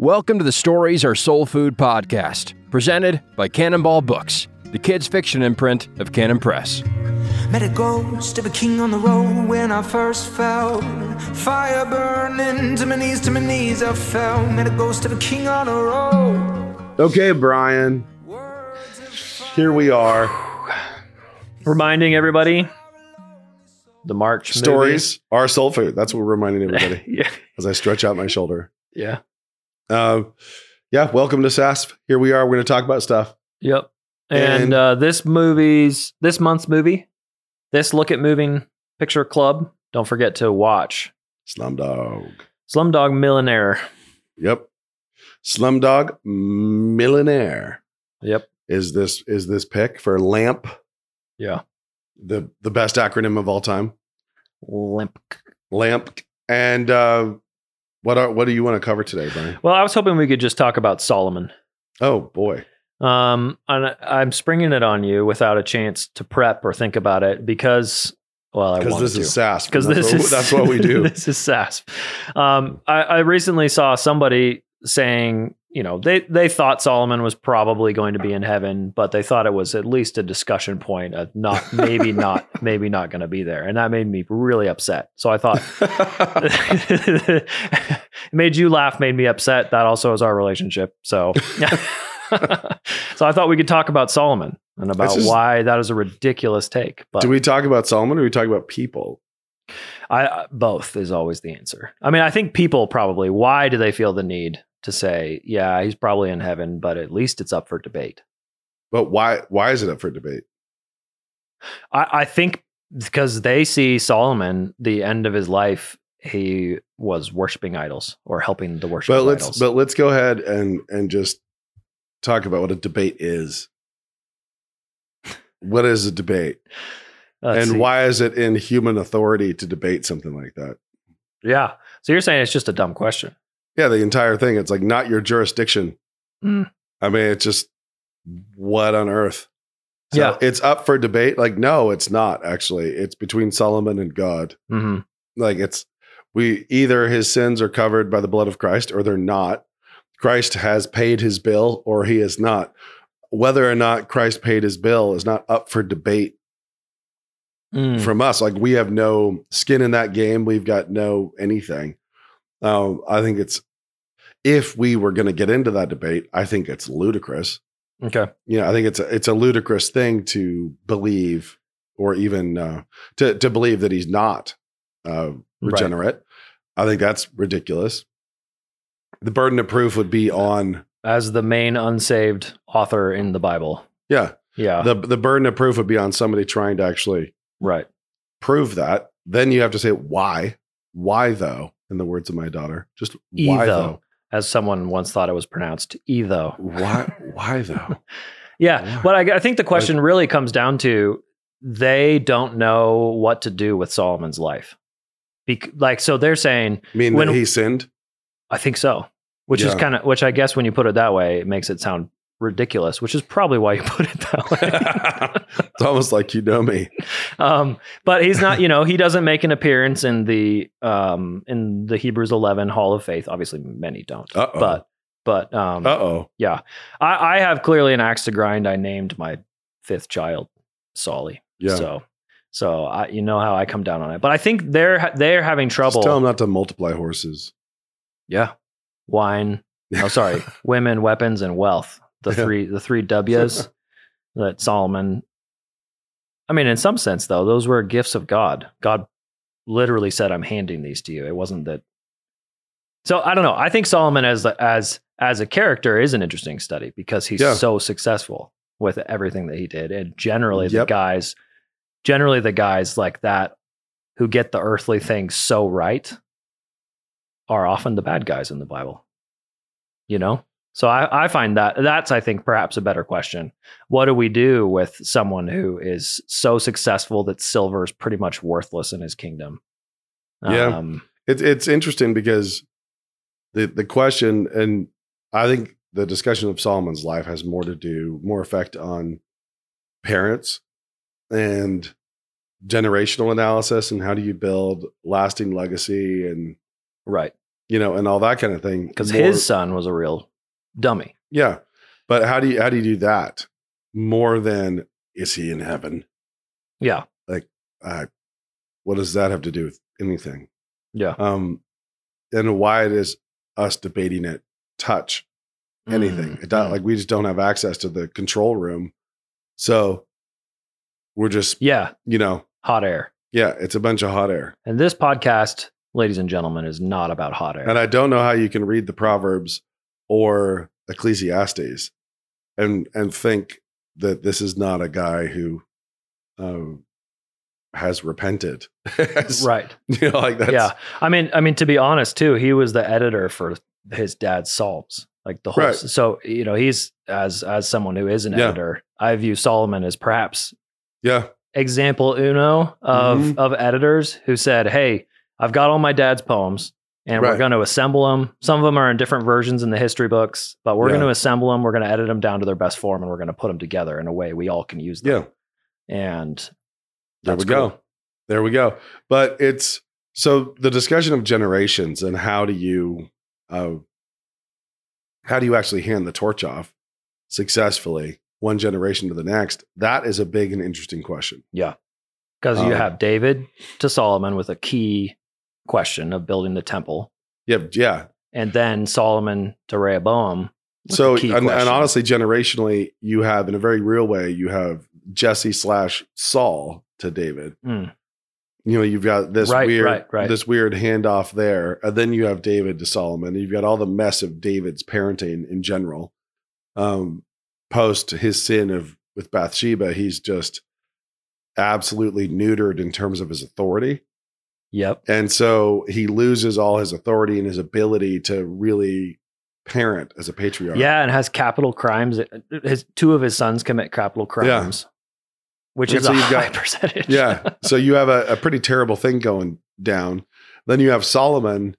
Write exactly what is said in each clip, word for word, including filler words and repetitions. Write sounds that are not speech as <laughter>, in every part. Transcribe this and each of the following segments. Welcome to the Stories Are Soul Food podcast, presented by Cannonball Books, the kids' fiction imprint of Cannon Press. Met a ghost of a king on the road when I first fell. Fire burning to my knees, to my knees I fell. Met a ghost of a king on the road. Okay, Brian. Here we are. Reminding everybody, the March Stories movie. Are soul food. That's what we're reminding everybody. Yeah. As I stretch out my shoulder. Yeah. Uh, yeah, welcome to S A S F. Here we are. We're going to talk about stuff. Yep. And, and uh, this movie's, this month's movie, this Look at Moving Picture Club, don't forget to watch. Slumdog. Slumdog Millionaire. Yep. Slumdog Millionaire. Yep. Is this is this pick for LAMP? Yeah. The the best acronym of all time. LAMP. LAMP. And uh, what are what do you want to cover today, Brian? Well, I was hoping we could just talk about Solomon. Oh, boy. Um, and I'm springing it on you without a chance to prep or think about it because, well, I want this to. Is S A S F. Because this what, is that's what we do. This is S A S F. Um, I, I recently saw somebody saying, you know, they they thought Solomon was probably going to be in heaven, but they thought it was at least a discussion point of not maybe not maybe not going to be there, and that made me really upset. So I thought it made you laugh, made me upset. That also is our relationship. So. So I thought we could talk about Solomon and about just, why that is a ridiculous take. But do we talk about Solomon or do we talk about people? I uh, both is always the answer. I mean, I think people probably, why do they feel the need to say, yeah, he's probably in heaven, but at least it's up for debate. But why, why is it up for debate? I, I think because they see Solomon, the end of his life, he was worshiping idols or helping the worship but let's, idols. But let's go ahead and, and just talk about what a debate is. What is a debate? Let's and see. Why is it in human authority to debate something like that? Yeah. So you're saying it's just a dumb question. Yeah, the entire thing. It's like not your jurisdiction. Mm. I mean, it's just what on earth? So yeah. It's up for debate. Like, no, it's not actually. It's between Solomon and God. Mm-hmm. Like it's we either his sins are covered by the blood of Christ or they're not. Christ has paid his bill or he is not. Whether or not Christ paid his bill is not up for debate mm. from us. Like we have no skin in that game. We've got no anything. Um, I think it's, if we were going to get into that debate, I think it's ludicrous. Okay. You know, I think it's a, it's a ludicrous thing to believe or even uh, to, to believe that he's not uh, regenerate. Right. I think that's ridiculous. The burden of proof would be on as the main unsaved author in the Bible. Yeah. Yeah. The the burden of proof would be on somebody trying to actually right. prove that. Then you have to say why. Why though, in the words of my daughter. Just e why though, though. As someone once thought it was pronounced, e though. Why why though? Yeah. Why? But I, I think the question like, really comes down to they don't know what to do with Solomon's life. Be- like so they're saying you mean when that he sinned? I think so, which yeah. is kind of, which I guess when you put it that way, it makes it sound ridiculous, which is probably why you put it that way. It's almost like, you know me. Um, but he's not, you know, he doesn't make an appearance in the, um, in the Hebrews eleven Hall of Faith. Obviously many don't, Uh-oh. but, but, um, Uh-oh. yeah, I, I have clearly an axe to grind. I named my fifth child Solly. Yeah. So, so I, you know how I come down on it, but I think they're, they're having trouble. Just tell them not to multiply horses. Yeah. Wine. Oh, sorry. Women, weapons, and wealth. The yeah. three, the three W's that Solomon, I mean, in some sense though, those were gifts of God. God literally said, I'm handing these to you. It wasn't that. So I don't know. I think Solomon as, as, as a character is an interesting study because he's yeah. so successful with everything that he did. And generally yep. the guys, generally the guys like that who get the earthly things so right are often the bad guys in the Bible, you know? So I, I find that that's, I think, perhaps a better question. What do we do with someone who is so successful that silver is pretty much worthless in his kingdom? Yeah, um, it, it's interesting because the, the question, and I think the discussion of Solomon's life has more to do, more effect on parents and generational analysis and how do you build lasting legacy and right. you know, and all that kind of thing. Because his son was a real dummy. Yeah. But how do you, how do you do that more than is he in heaven? Yeah. Like, uh, what does that have to do with anything? Yeah. Um, and why does us debating it touch anything? Mm. It does, like, we just don't have access to the control room. So we're just, yeah, you know, hot air. Yeah. It's a bunch of hot air. And this podcast, ladies and gentlemen, is not about hot air. And I don't know how you can read the Proverbs or Ecclesiastes and, and think that this is not a guy who, um, has repented. Right. You know, like that's, yeah. I mean, I mean, to be honest too, he was the editor for his dad's Psalms, like the whole, right. So, you know, he's as, as someone who is an yeah. editor, I view Solomon as perhaps yeah. example uno of, mm-hmm. of editors who said, hey, I've got all my dad's poems and right. we're going to assemble them. Some of them are in different versions in the history books, but we're yeah. going to assemble them. We're going to edit them down to their best form and we're going to put them together in a way we all can use them. Yeah. And there we cool. go. There we go. But it's, so the discussion of generations and how do you, uh, how do you actually hand the torch off successfully one generation to the next? That is a big and interesting question. Yeah. Because um, you have David to Solomon with a key question of building the temple. Yep. Yeah, yeah. And then Solomon to Rehoboam. So, and, and honestly, generationally, you have, in a very real way, you have Jesse slash Saul to David. Mm. You know, you've got this right, weird, right, right. this weird handoff there. And then you have David to Solomon. You've got all the mess of David's parenting in general. Um, post his sin of with Bathsheba, he's just absolutely neutered in terms of his authority. Yep. And so he loses all his authority and his ability to really parent as a patriarch. Yeah. And has capital crimes. His two of his sons commit capital crimes, yeah. which and is so a high got, percentage. Yeah. So you have a, a pretty terrible thing going down. Then you have Solomon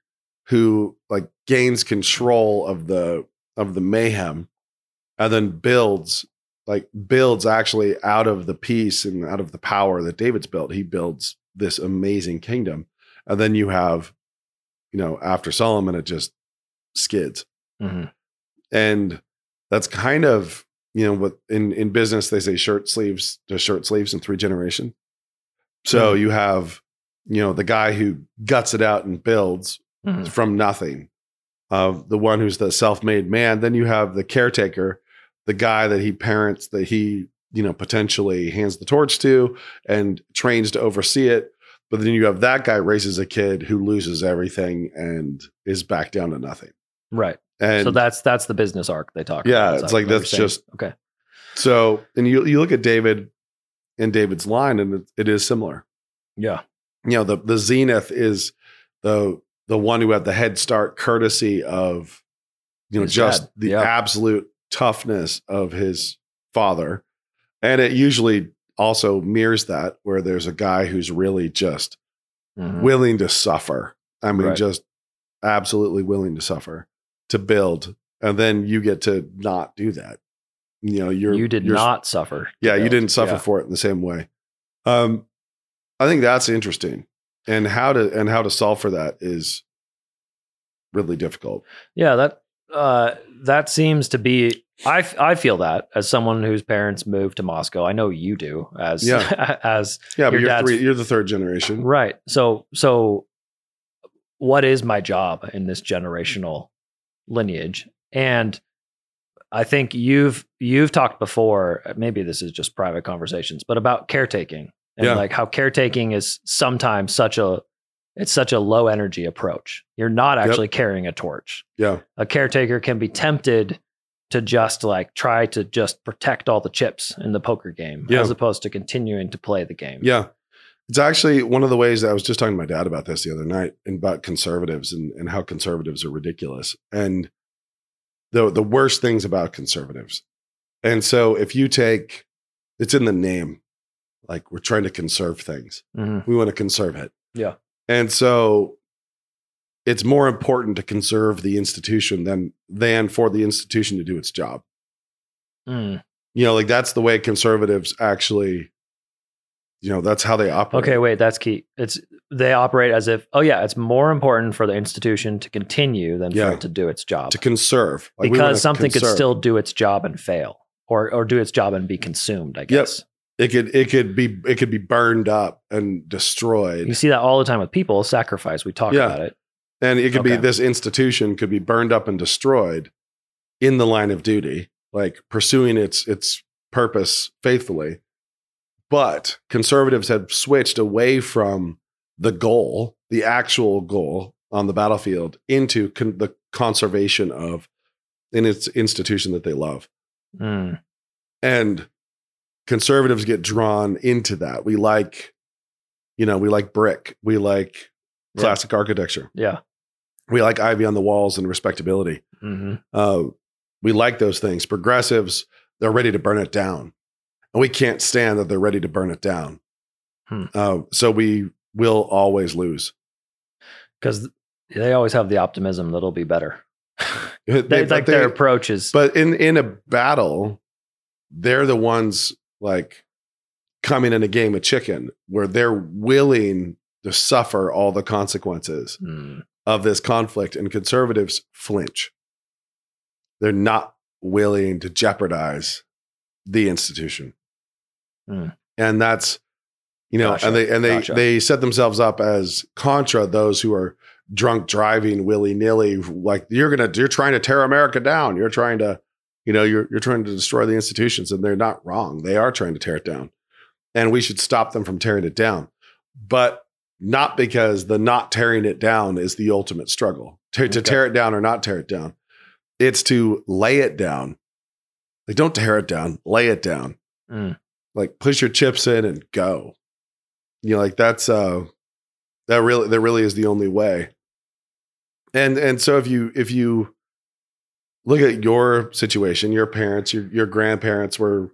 who like gains control of the, of the mayhem and then builds like builds actually out of the peace and out of the power that David's built. He builds this amazing kingdom. And then you have, you know, after Solomon, it just skids. Mm-hmm. And that's kind of, you know, what in, in business, they say shirt sleeves to shirt sleeves in three generation. So mm-hmm. you have, you know, the guy who guts it out and builds mm-hmm. from nothing, uh, the one who's the self-made man. Then you have the caretaker, the guy that he parents, that he, you know, potentially hands the torch to and trains to oversee it. But then you have that guy raises a kid who loses everything and is back down to nothing. Right. And so that's, that's the business arc they talk yeah, about. Yeah. It's like, that's just, okay. So, and you, you look at David and David's line and it, it is similar. Yeah. You know, the, the zenith is the, the one who had the head start courtesy of, you know, his just dad. The yeah. absolute toughness of his father. And it usually also mirrors that where there's a guy who's really just mm-hmm. willing to suffer. I mean, right. just absolutely willing to suffer, to build. And then you get to not do that. You know, you're, you did you're, not suffer. Yeah. Build. You didn't suffer yeah. for it in the same way. Um, I think that's interesting, and how to, and how to solve for that is really difficult. Yeah. That, uh, that seems to be, I, I feel that as someone whose parents moved to Moscow. I know you do as, yeah. as yeah, your but you're, three, you're the third generation. Right. So, so what is my job in this generational lineage? And I think you've, you've talked before, maybe this is just private conversations, but about caretaking and yeah. like how caretaking is sometimes such a, it's such a low energy approach. You're not actually yep. carrying a torch. Yeah. A caretaker can be tempted to just like try to just protect all the chips in the poker game yeah. as opposed to continuing to play the game. Yeah. It's actually one of the ways that I was just talking to my dad about this the other night and about conservatives and, and how conservatives are ridiculous and the, the worst things about conservatives. And so if you take, it's in the name, like we're trying to conserve things. Mm-hmm. We want to conserve it. Yeah. And so it's more important to conserve the institution than, than for the institution to do its job. Mm. You know, like that's the way conservatives actually You know, that's how they operate. Okay, wait, that's key. It's they operate as if, oh yeah, it's more important for the institution to continue than yeah. for it to do its job. To conserve. Like because something conserve. could still do its job and fail or or do its job and be consumed, I guess. Yep. It could it could be it could be burned up and destroyed. You see that all the time with people, sacrifice. We talk yeah. about it. And it could okay. be this institution could be burned up and destroyed in the line of duty, like pursuing its its purpose faithfully. But conservatives have switched away from the goal, the actual goal on the battlefield, into con- the conservation of an its institution that they love. Mm. And conservatives get drawn into that. We like, you know, we like brick. We like yeah. classic architecture. Yeah. We like ivy on the walls and respectability. Mm-hmm. Uh, we like those things. Progressives, they're ready to burn it down. And we can't stand that they're ready to burn it down. Hmm. Uh, so we will always lose. Because they always have the optimism that it'll be better. they, they, like they, their approach is. But in, in a battle, they're the ones like coming in a game of chicken where they're willing to suffer all the consequences hmm. of this conflict. And conservatives flinch. They're not willing to jeopardize the institution. Mm. And that's, you know, gotcha. and they and they gotcha. they set themselves up as contra those who are drunk driving willy nilly, like you're gonna you're trying to tear America down. You're trying to, you know, you're you're trying to destroy the institutions, and they're not wrong. They are trying to tear it down, and we should stop them from tearing it down. But not because the not tearing it down is the ultimate struggle. To, okay. to tear it down or not tear it down, it's to lay it down. Like, don't tear it down, lay it down. Mm. Like, push your chips in and go. You know, like that's uh, that really that really is the only way. And and so if you if you look at your situation, your parents, your your grandparents were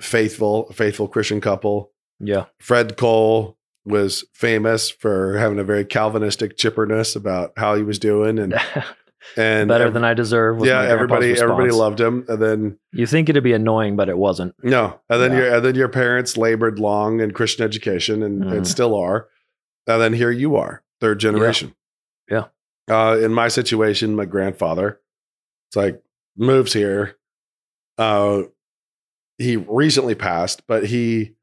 faithful, a faithful Christian couple. Yeah, Fred Cole was famous for having a very Calvinistic chipperness about how he was doing and. And better ev- than I deserve. Yeah, everybody, response. everybody loved him. And then you think it'd be annoying, but it wasn't. No, and then yeah. your and then your parents labored long in Christian education, and, mm. and still are. And then here you are, third generation. Yeah. yeah. Uh, in my situation, my grandfather, it's like moves here. Uh, he recently passed, but he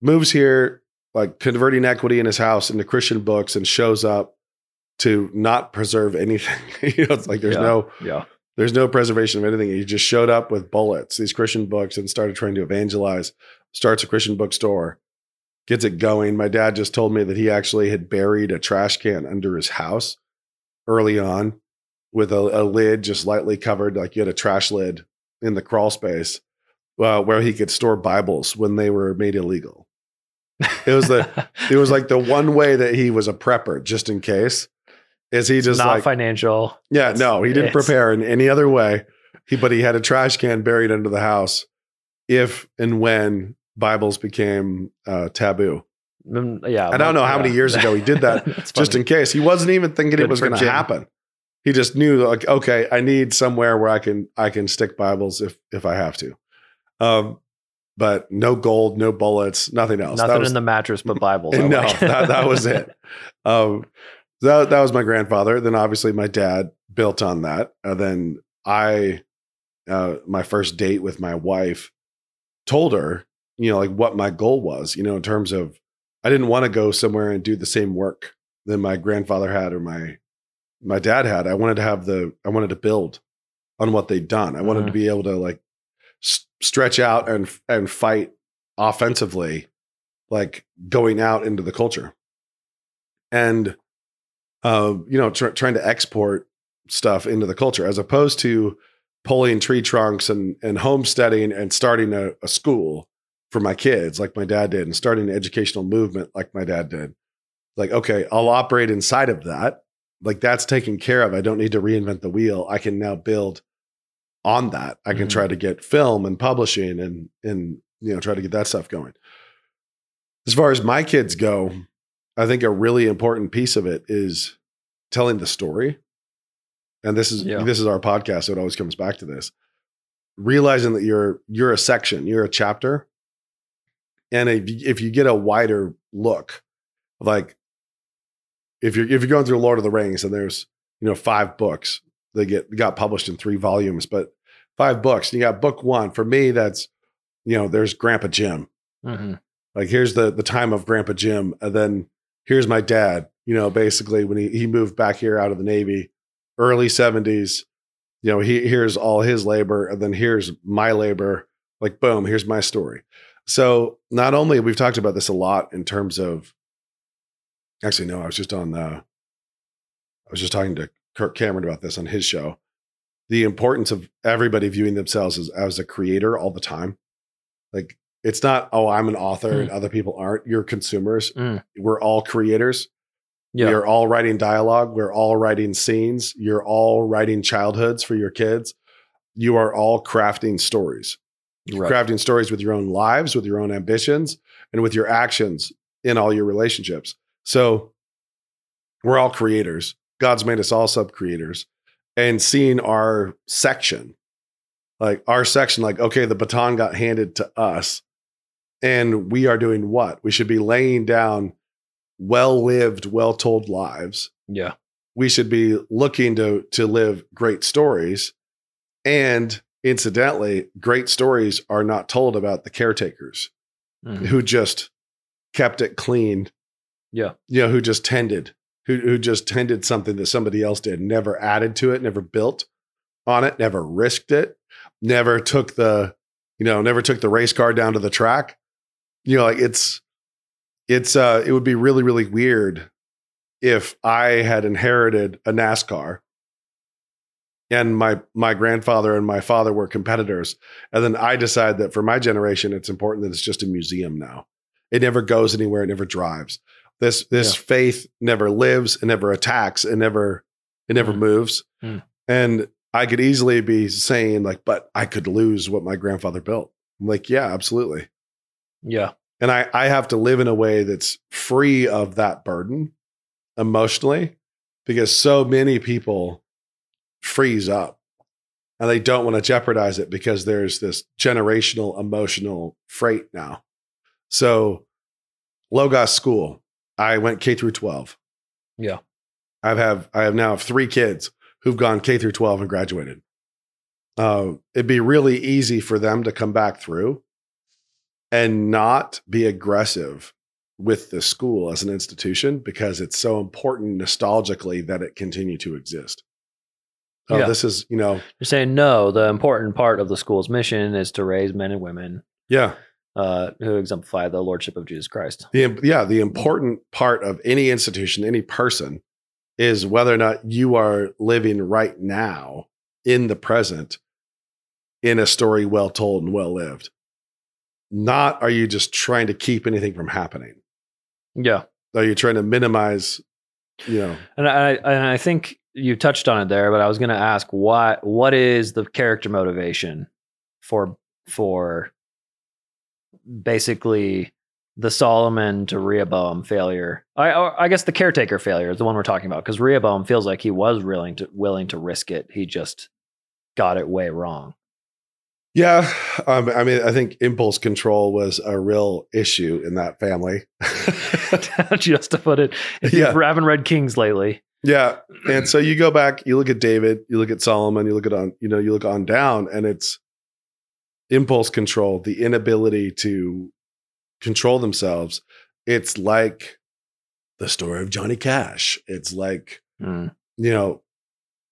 moves here, like converting equity in his house into Christian books, and shows up to not preserve anything. You know, it's like there's yeah, no yeah. there's no preservation of anything. He just showed up with bullets, these Christian books, and started trying to evangelize, starts a Christian bookstore, gets it going. My dad just told me that he actually had buried a trash can under his house early on with a, a lid just lightly covered, like you had a trash lid in the crawl space uh, where he could store Bibles when they were made illegal. It was the it was like the one way that he was a prepper, just in case. Is he just not like, financial? Yeah, it's, no, he didn't prepare in any other way. He, but he had a trash can buried under the house. If and when Bibles became uh, taboo, yeah, I don't know yeah. how many years ago he did that. Just funny. In case, he wasn't even thinking Good it was going to happen. He just knew, like, okay, I need somewhere where I can I can stick Bibles if if I have to. Um, but no gold, no bullets, nothing else. Nothing that was, in the mattress, but Bibles. No, like. that that was it. Um, That that was my grandfather. Then obviously my dad built on that. And then I, uh, my first date with my wife, told her, you know, like what my goal was, you know, in terms of, I didn't want to go somewhere and do the same work that my grandfather had or my, my dad had. I wanted to have the, I wanted to build on what they'd done. I mm-hmm. wanted to be able to like s- stretch out and, and fight offensively, like going out into the culture. And Uh, you know, tr- trying to export stuff into the culture, as opposed to pulling tree trunks and and homesteading and starting a, a school for my kids, like my dad did, and starting an educational movement, like my dad did. Like, okay, I'll operate inside of that. Like that's taken care of. I don't need to reinvent the wheel. I can now build on that. I can mm-hmm. try to get film and publishing and and you know try to get that stuff going. As far as my kids go. I think a really important piece of it is telling the story. And this is yeah. this is our podcast, so it always comes back to this. Realizing that you're you're a section, you're a chapter, And if you, if you get a wider look, like if you're, if you're going through Lord of the Rings and there's, you know, five books that get got published in three volumes, but five books, and you got book one. For me, that's, you know, there's Grandpa Jim. Mm-hmm. Like here's the the time of Grandpa Jim. And then here's my dad, you know, basically when he, he moved back here out of the Navy, early seventies, you know, he here's all his labor. And then here's my labor. Like, boom, here's my story. So not only we've talked about this a lot in terms of, actually, no, I was just on, uh, I was just talking to Kirk Cameron about this on his show, the importance of everybody viewing themselves as, as a creator all the time. Like, it's not, oh, I'm an author mm. and other people aren't. You're consumers. Mm. We're all creators. Yeah. You're all writing dialogue. We're all writing scenes. You're all writing childhoods for your kids. You are all crafting stories. You're right. Crafting stories with your own lives, with your own ambitions, and with your actions in all your relationships. So we're all creators. God's made us all sub-creators. And seeing our section, like our section, like, okay, the baton got handed to us and we are doing what? We should be laying down well-lived, well-told lives. Yeah. We should be looking to, to live great stories. And incidentally, great stories are not told about the caretakers mm-hmm. who just kept it clean. Yeah. You know, who just tended, who, who just tended something that somebody else did, never added to it, never built on it, never risked it, never took the, you know, never took the race car down to the track. You know, like it's, it's, uh, it would be really, really weird if I had inherited a NASCAR and my, my grandfather and my father were competitors. And then I decide that for my generation, it's important that it's just a museum now. It never goes anywhere. It never drives. This this yeah. faith never lives, it never attacks, it never it never mm. moves. Mm. And I could easily be saying like, but I could lose what my grandfather built. I'm like, yeah, absolutely. Yeah. And I, I have to live in a way that's free of that burden emotionally, because so many people freeze up and they don't want to jeopardize it because there's this generational emotional freight now. So Logos School. I went K through twelve. Yeah. I've have, I have now have three kids who've gone K through twelve and graduated. Uh, it'd be really easy for them to come back through and not be aggressive with the school as an institution, because it's so important nostalgically that it continue to exist. Oh, yeah. This is, you know, you're saying, no, the important part of the school's mission is to raise men and women. Yeah. Uh, who exemplify the lordship of Jesus Christ. The, yeah, the important part of any institution, any person, is whether or not you are living right now in the present in a story well told and well lived. Not are you just trying to keep anything from happening? Yeah. Are you trying to minimize, you know? And I and I think you touched on it there, but I was going to ask why. What is the character motivation for for basically the Solomon to Rehoboam failure? I, I guess the caretaker failure is the one we're talking about, because Rehoboam feels like he was willing to willing to risk it. He just got it way wrong. Yeah. Um, I mean, I think impulse control was a real issue in that family. Just to put it, if yeah. you haven't read Kings lately. Yeah. And so you go back, you look at David, you look at Solomon, you look at on, you know, you look on down, and it's impulse control, the inability to control themselves. It's like the story of Johnny Cash. It's like, mm. you know,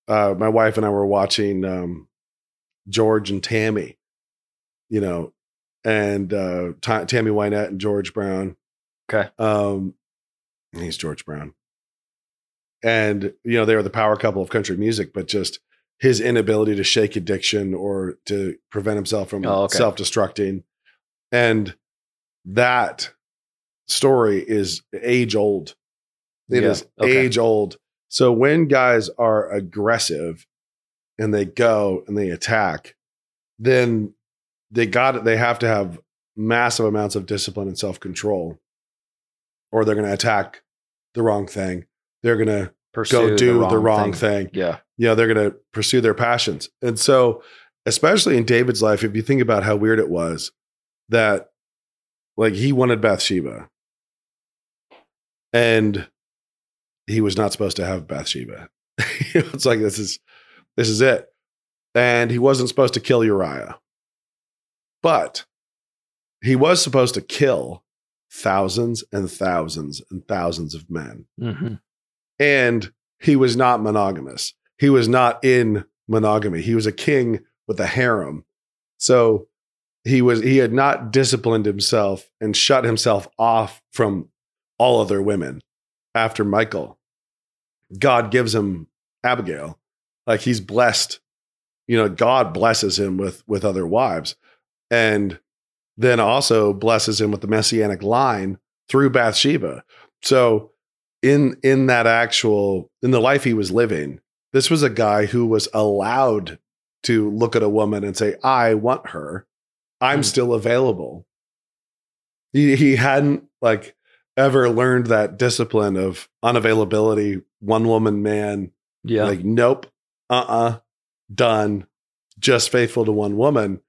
uh, my wife and I were watching um, George and Tammy, you know, and uh, Ta- Tammy Wynette and George Brown. Okay. Um, he's George Brown. And, you know, they were the power couple of country music, but just his inability to shake addiction or to prevent himself from oh, okay. self-destructing. And that story is age old. It yeah. is okay. age old. So when guys are aggressive and they go and they attack, then they got it. They have to have massive amounts of discipline and self-control, or they're going to attack the wrong thing. They're going to Pursue go do the wrong, the wrong thing. thing. Yeah. You know, they're going to pursue their passions. And so, especially in David's life, if you think about how weird it was that Like, he wanted Bathsheba. And he was not supposed to have Bathsheba. It's like, this is, this is it. And he wasn't supposed to kill Uriah. But he was supposed to kill thousands and thousands and thousands of men. Mm-hmm. And he was not monogamous. He was not in monogamy. He was a king with a harem. So he was, he had not disciplined himself and shut himself off from all other women. After Michael, God gives him Abigail. Like, he's blessed, you know, God blesses him with, with other wives, and then also blesses him with the messianic line through Bathsheba. So in, in that actual, in the life he was living, this was a guy who was allowed to look at a woman and say, I want her. I'm mm. still available. He, he hadn't like ever learned that discipline of unavailability, one woman man. Yeah. Like, nope. Uh-uh. Done. Just faithful to one woman.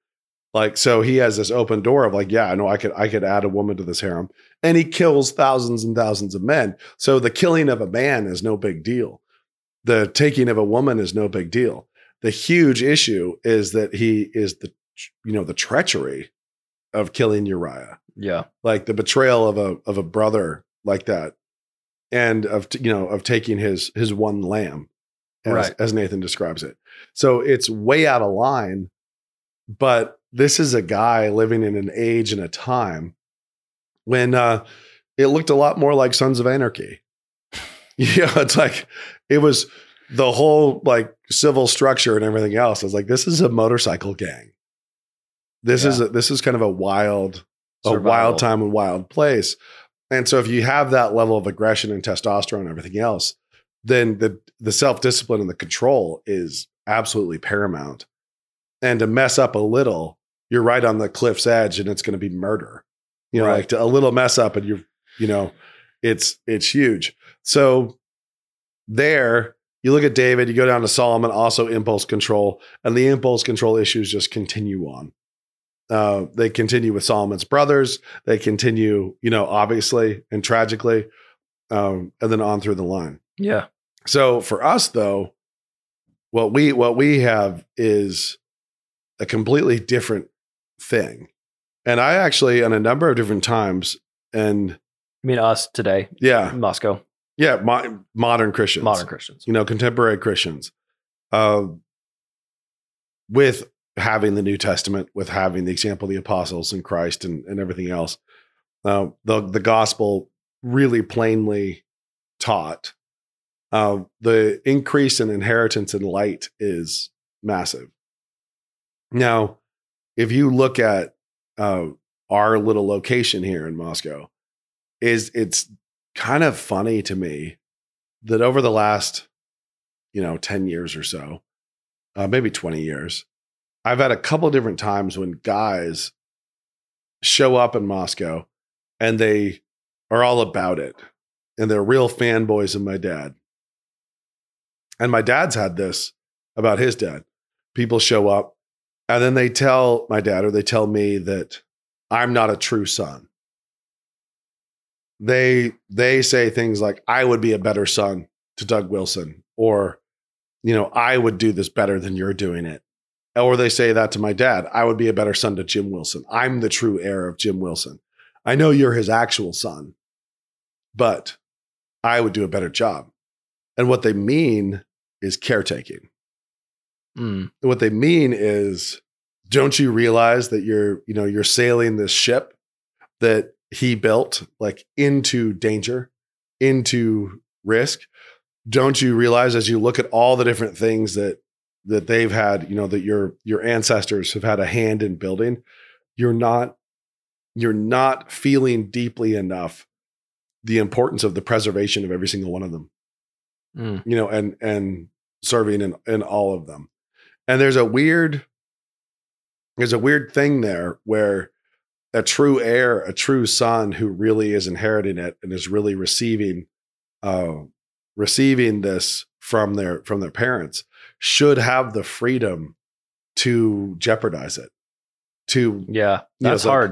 Like, so he has this open door of like, yeah, I know I could, I could add a woman to this harem. And he kills thousands and thousands of men. So the killing of a man is no big deal. The taking of a woman is no big deal. The huge issue is that he is the, you know, the treachery of killing Uriah. Yeah. Like the betrayal of a, of a brother like that. And of, you know, of taking his, his one lamb, as, right. as Nathan describes it. So it's way out of line, but this is a guy living in an age and a time when uh, it looked a lot more like Sons of Anarchy. Yeah, it's like, it was the whole like civil structure and everything else. I was like, this is a motorcycle gang. This yeah. is a, this is kind of a wild, Survival. a wild time and wild place. And so if you have that level of aggression and testosterone and everything else, then the the self-discipline and the control is absolutely paramount. And to mess up a little, you're right on the cliff's edge, and it's going to be murder. You know, right. like to, a little mess up, and you you know, it's it's huge. So there, you look at David, you go down to Solomon, also impulse control, and the impulse control issues just continue on. Uh, they continue with Solomon's brothers. They continue, you know, obviously and tragically, um, and then on through the line. Yeah. So for us, though, what we what we have is a completely different thing. And I actually, on a number of different times, and you mean us today? Yeah. Moscow. Yeah. Mo- modern Christians. Modern Christians. You know, contemporary Christians. Uh, with having the New Testament, with having the example of the apostles and Christ and, and everything else. Uh, the, the gospel really plainly taught. Uh, the increase in inheritance and light is massive. Now, if you look at uh, our little location here in Moscow, is it's kind of funny to me that over the last, you know, ten years or so, uh, maybe twenty years, I've had a couple of different times when guys show up in Moscow and they are all about it. And they're real fanboys of my dad. And my dad's had this about his dad. People show up. And then they tell my dad, or they tell me that I'm not a true son. They they say things like, I would be a better son to Doug Wilson, or, you know, I would do this better than you're doing it. Or they say that to my dad, I would be a better son to Jim Wilson. I'm the true heir of Jim Wilson. I know you're his actual son, but I would do a better job. And what they mean is caretaking. Mm. What they mean is, don't you realize that you're, you know, you're sailing this ship that he built, like, into danger, into risk? Don't you realize, as you look at all the different things that that they've had, you know, that your your ancestors have had a hand in building, you're not you're not feeling deeply enough the importance of the preservation of every single one of them, mm. you know, and and serving in in all of them. And there's a weird, there's a weird thing there where a true heir, a true son who really is inheriting it and is really receiving, uh, receiving this from their, from their parents, should have the freedom to jeopardize it. To yeah, that's you know, hard.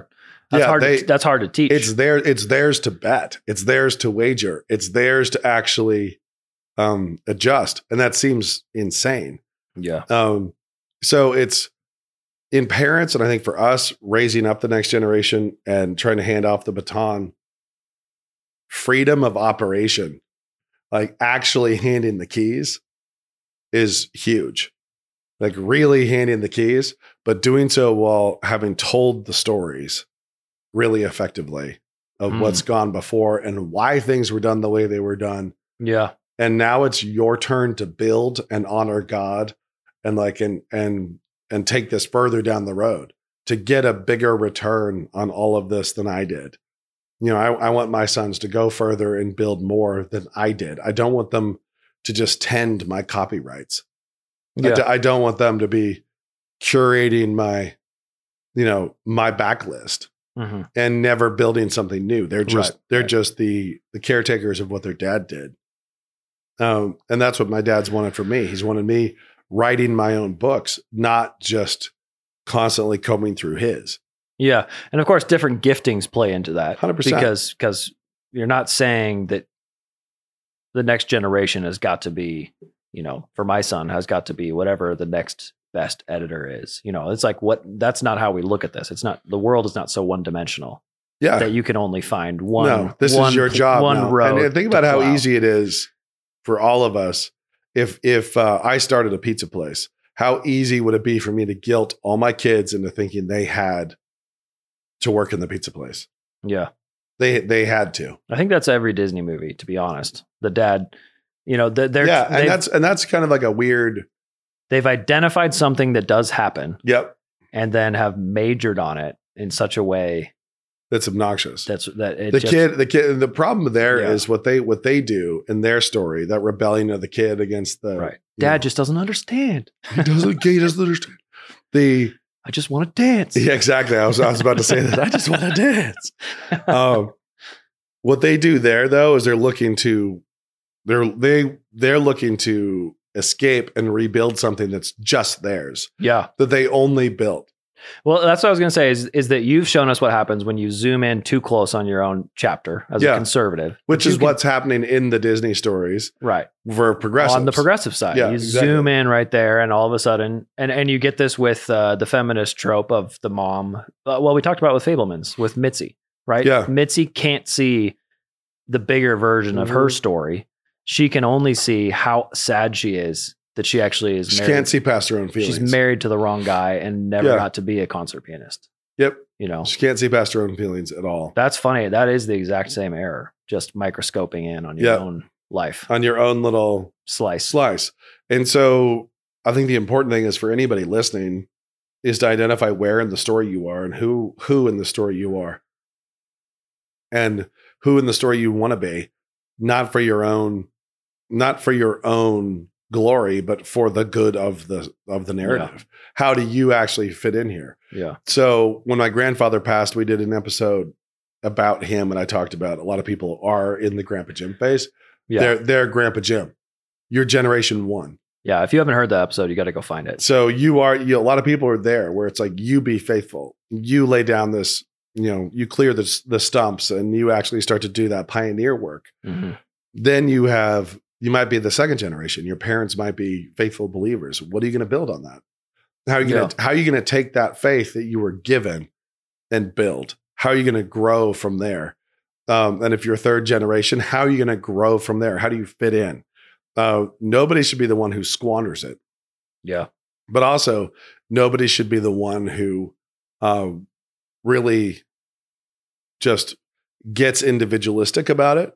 Like, That's, yeah, hard they, to, that's hard to teach. It's their, it's theirs to bet. It's theirs to wager. It's theirs to actually um, adjust. And that seems insane. Yeah. Um, so it's in parents, and I think for us, raising up the next generation and trying to hand off the baton, freedom of operation, like actually handing the keys is huge. Like really handing the keys, but doing so while having told the stories really effectively of mm. what's gone before and why things were done the way they were done. Yeah. And now it's your turn to build and honor God and like, and, and, and take this further down the road to get a bigger return on all of this than I did. You know, I, I want my sons to go further and build more than I did. I don't want them to just tend my copyrights. Yeah. I, d- I don't want them to be curating my, you know, my backlist mm-hmm. and never building something new. They're just, right. they're right. just the, the caretakers of what their dad did. Um, and that's what my dad's wanted for me. He's wanted me writing my own books, not just constantly combing through his. Yeah. And of course, different giftings play into that one hundred percent because, because you're not saying that the next generation has got to be, you know, for my son has got to be whatever the next best editor is, you know, it's like, what, that's not how we look at this. It's not, the world is not so one dimensional yeah. that you can only find one. No, this one, is your job. One road. And think about how easy it is for all of us. If, if uh, I started a pizza place, how easy would it be for me to guilt all my kids into thinking they had to work in the pizza place? Yeah. They, they had to, I think that's every Disney movie, to be honest. The dad, you know, they're, yeah, and that's, and that's kind of like a weird, they've identified something that does happen. Yep. And then have majored on it in such a way that's obnoxious. That's that it the just, kid, the kid, the problem there yeah. is what they, what they do in their story, that rebellion of the kid against the right. Dad know, just doesn't understand. He doesn't, he doesn't understand. The, I just want to dance. Yeah, exactly. I was, I was about to say that. I just want to dance. Um, what they do there though, is they're looking to, They're they they're looking to escape and rebuild something that's just theirs. Yeah, that they only built. Well, that's what I was going to say is is that you've shown us what happens when you zoom in too close on your own chapter as yeah. a conservative, which is can, what's happening in the Disney stories, right? For progressives on the progressive side, yeah, you exactly. zoom in right there, and all of a sudden, and and you get this with uh, the feminist trope of the mom. Uh, well, we talked about with Fabelmans with Mitzi, right? Yeah, Mitzi can't see the bigger version mm-hmm. of her story. She can only see how sad she is that she actually is married. She can't see past her own feelings. She's married to the wrong guy and never yeah. got to be a concert pianist. Yep. You know, she can't see past her own feelings at all. That's funny. That is the exact same error. Just microscoping in on your yep. own life. On your own little slice. Slice. And so I think the important thing is for anybody listening is to identify where in the story you are and who, who in the story you are and who in the story you want to be. Not for your own, not for your own glory, but for the good of the of the narrative. Yeah. How do you actually fit in here? Yeah. So when my grandfather passed, we did an episode about him, and I talked about a lot of people are in the Grandpa Jim phase. Yeah. They're they're Grandpa Jim. You're generation one. Yeah. If you haven't heard the episode, you got to go find it. So you are. You, a lot of people are there where it's like you be faithful. You lay down this. You know, you clear the the stumps and you actually start to do that pioneer work. Mm-hmm. Then you have, you might be the second generation. Your parents might be faithful believers. What are you going to build on that? How are you going to, yeah. how are you going to take that faith that you were given and build? How are you going to grow from there? Um, and if you're third generation, how are you going to grow from there? How do you fit in? Uh, nobody should be the one who squanders it. Yeah. But also nobody should be the one who, uh, really just gets individualistic about it.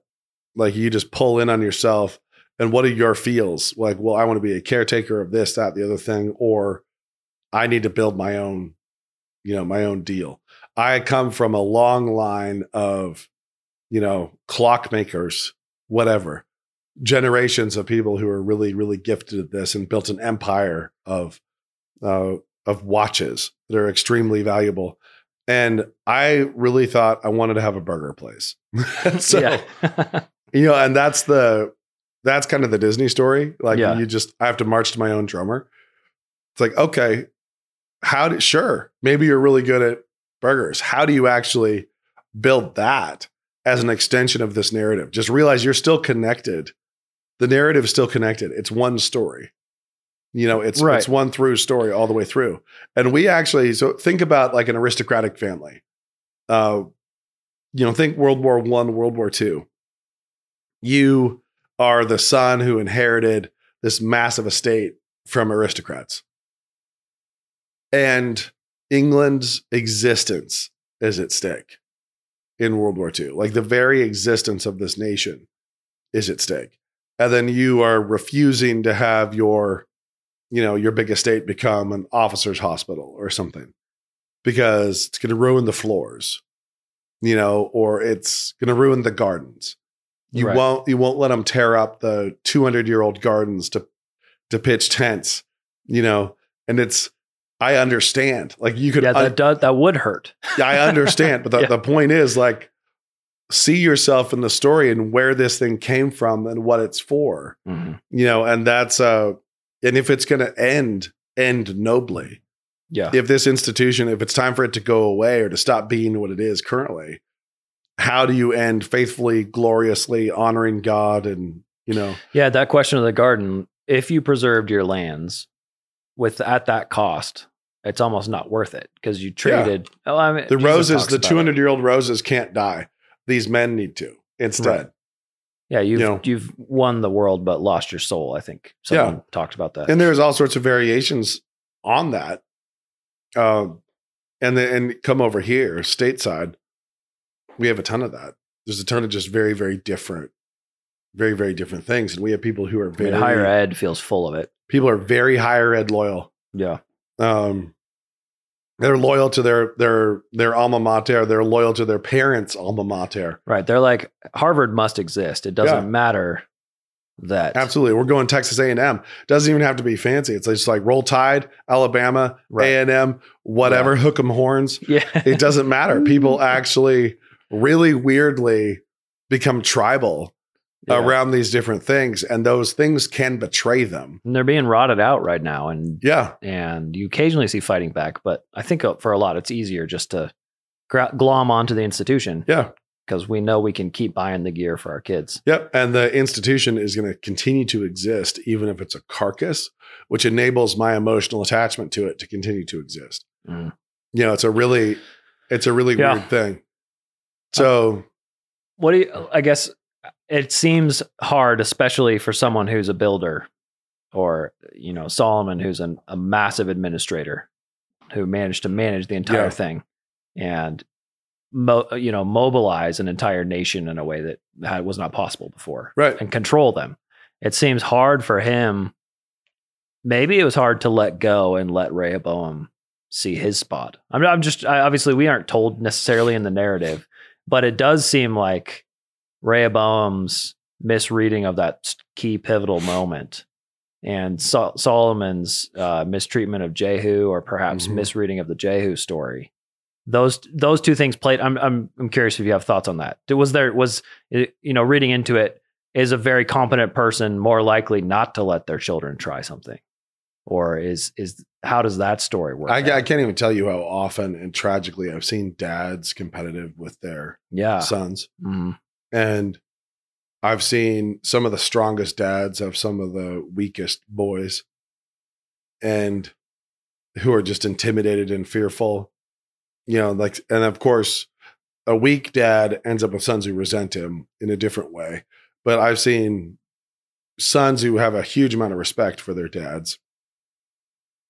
Like you just pull in on yourself and what are your feels? Like, well, I want to be a caretaker of this, that, the other thing, or I need to build my own, you know, my own deal. I come from a long line of, you know, clockmakers, whatever, generations of people who are really, really gifted at this and built an empire of, uh, of watches that are extremely valuable. And I really thought I wanted to have a burger place. So, Yeah. <laughs> you know, and that's the, that's kind of the Disney story. Like yeah. you just, I have to march to my own drummer. It's like, okay, how do, sure. Maybe you're really good at burgers. How do you actually build that as an extension of this narrative? Just realize you're still connected. The narrative is still connected. It's one story. You know, it's right. It's one through story all the way through. And we actually, so think about like an aristocratic family. Uh, you know, think World War One, World War Two. You are the son who inherited this massive estate from aristocrats. And England's existence is at stake in World War Two. Like the very existence of this nation is at stake. And then you are refusing to have your, you know, your big estate become an officer's hospital or something because it's going to ruin the floors, you know, or it's going to ruin the gardens. You right. won't, you won't let them tear up the two hundred year old gardens to, to pitch tents, you know, and it's, I understand. Like you could, yeah, that, un- does, that would hurt. I understand. But the, yeah. the point is like, see yourself in the story and where this thing came from and what it's for, mm-hmm. you know, and that's uh and if it's going to end, end nobly. Yeah. If this institution, if it's time for it to go away or to stop being what it is currently, how do you end faithfully, gloriously, honoring God? And, you know, yeah, that question of the garden, if you preserved your lands with at that cost, it's almost not worth it because you traded. Yeah. Well, I mean, the Jesus roses, the two hundred year old roses can't die. These men need to instead. Right. Yeah, you've you know, you've won the world but lost your soul, I think. Someone yeah. talked about that. And there's all sorts of variations on that. Uh, and then and come over here, stateside, we have a ton of that. There's a ton of just very, very different, very, very different things. And we have people who are very... I mean, higher ed feels full of it. People are very higher ed loyal. Yeah. Um, they're loyal to their their their alma mater. They're loyal to their parents' alma mater. Right. They're like, Harvard must exist. It doesn't yeah. matter that. Absolutely. We're going Texas A and M. Doesn't even have to be fancy. It's just like Roll Tide, Alabama, right. A and M, whatever, yeah. hook 'em horns. Yeah. It doesn't matter. People actually really weirdly become tribal yeah. around these different things. And those things can betray them. And they're being rotted out right now. And yeah. And you occasionally see fighting back. But I think for a lot, it's easier just to glom onto the institution. Yeah. Because we know we can keep buying the gear for our kids. Yep. And the institution is going to continue to exist, even if it's a carcass, which enables my emotional attachment to it to continue to exist. Mm. You know, it's a really, it's a really yeah. weird thing. So. Uh, what do you, I guess it seems hard, especially for someone who's a builder or, you know, Solomon, who's an, a massive administrator who managed to manage the entire yeah. thing. And, Mo, you know, mobilize an entire nation in a way that had, was not possible before, right? And control them. It seems hard for him. Maybe it was hard to let go and let Rehoboam see his spot. I'm, I'm just I, obviously we aren't told necessarily in the narrative, but it does seem like Rehoboam's misreading of that key pivotal moment and so- Solomon's uh, mistreatment of Jehu, or perhaps mm-hmm. misreading of the Jehu story. Those those two things played. I'm I'm I'm curious if you have thoughts on that. Was there was you know reading into it, is a very competent person more likely not to let their children try something, or is is how does that story work? I, I can't even tell you how often and tragically I've seen dads competitive with their yeah. sons, mm-hmm. and I've seen some of the strongest dads have some of the weakest boys, and who are just intimidated and fearful. You know, like, and of course, a weak dad ends up with sons who resent him in a different way. But I've seen sons who have a huge amount of respect for their dads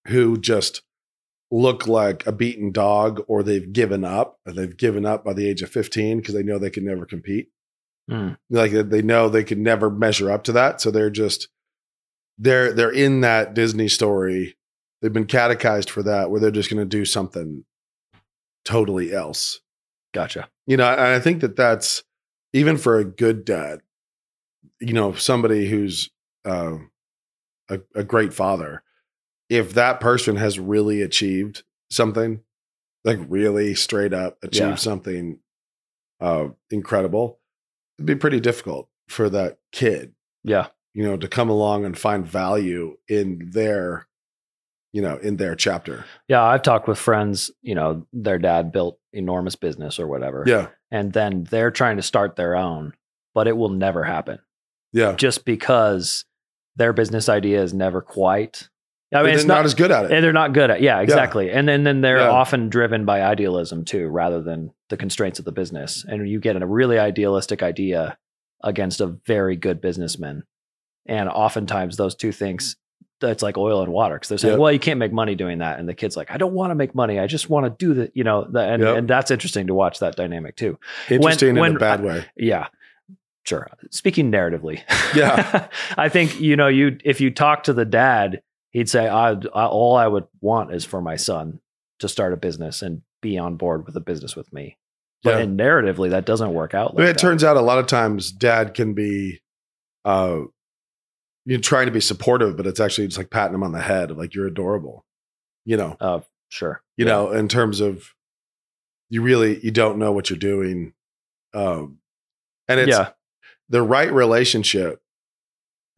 who just look like a beaten dog, or they've given up, and they've given up by the age of fifteen because they know they can never compete. Mm. Like they know they can never measure up to that. So they're just, they're, they're in that Disney story. They've been catechized for that, where they're just going to do something totally else. Gotcha. You know, and I think that that's even for a good dad, you know, somebody who's uh, a, a great father, if that person has really achieved something, like really straight up achieved yeah. something uh, incredible, it'd be pretty difficult for that kid. Yeah. You know, to come along and find value in their you know, in their chapter. Yeah. I've talked with friends, you know, their dad built enormous business or whatever. Yeah. And then they're trying to start their own, but it will never happen. Yeah. Just because their business idea is never quite, I mean, they're it's not, not as good at it. And they're not good at Yeah, exactly. Yeah. And then, then they're yeah. often driven by idealism too, rather than the constraints of the business. And you get a really idealistic idea against a very good businessman. And oftentimes those two things, it's like oil and water. Cause they're saying, yep. well, you can't make money doing that. And the kid's like, I don't want to make money. I just want to do the, you know, the, and, yep. and that's interesting to watch that dynamic too. Interesting when, in when, a bad way. I, yeah. Sure. Speaking narratively. Yeah. I think, you know, you, if you talk to the dad, he'd say, I, I, all I would want is for my son to start a business and be on board with a business with me. But yeah. narratively, that doesn't work out. Like I mean, it that. turns out a lot of times dad can be, uh, you're trying to be supportive, but it's actually just like patting him on the head. Like, you're adorable, you know? Uh, sure. You yeah. know, in terms of you really, you don't know what you're doing. Um, and it's yeah. the right relationship.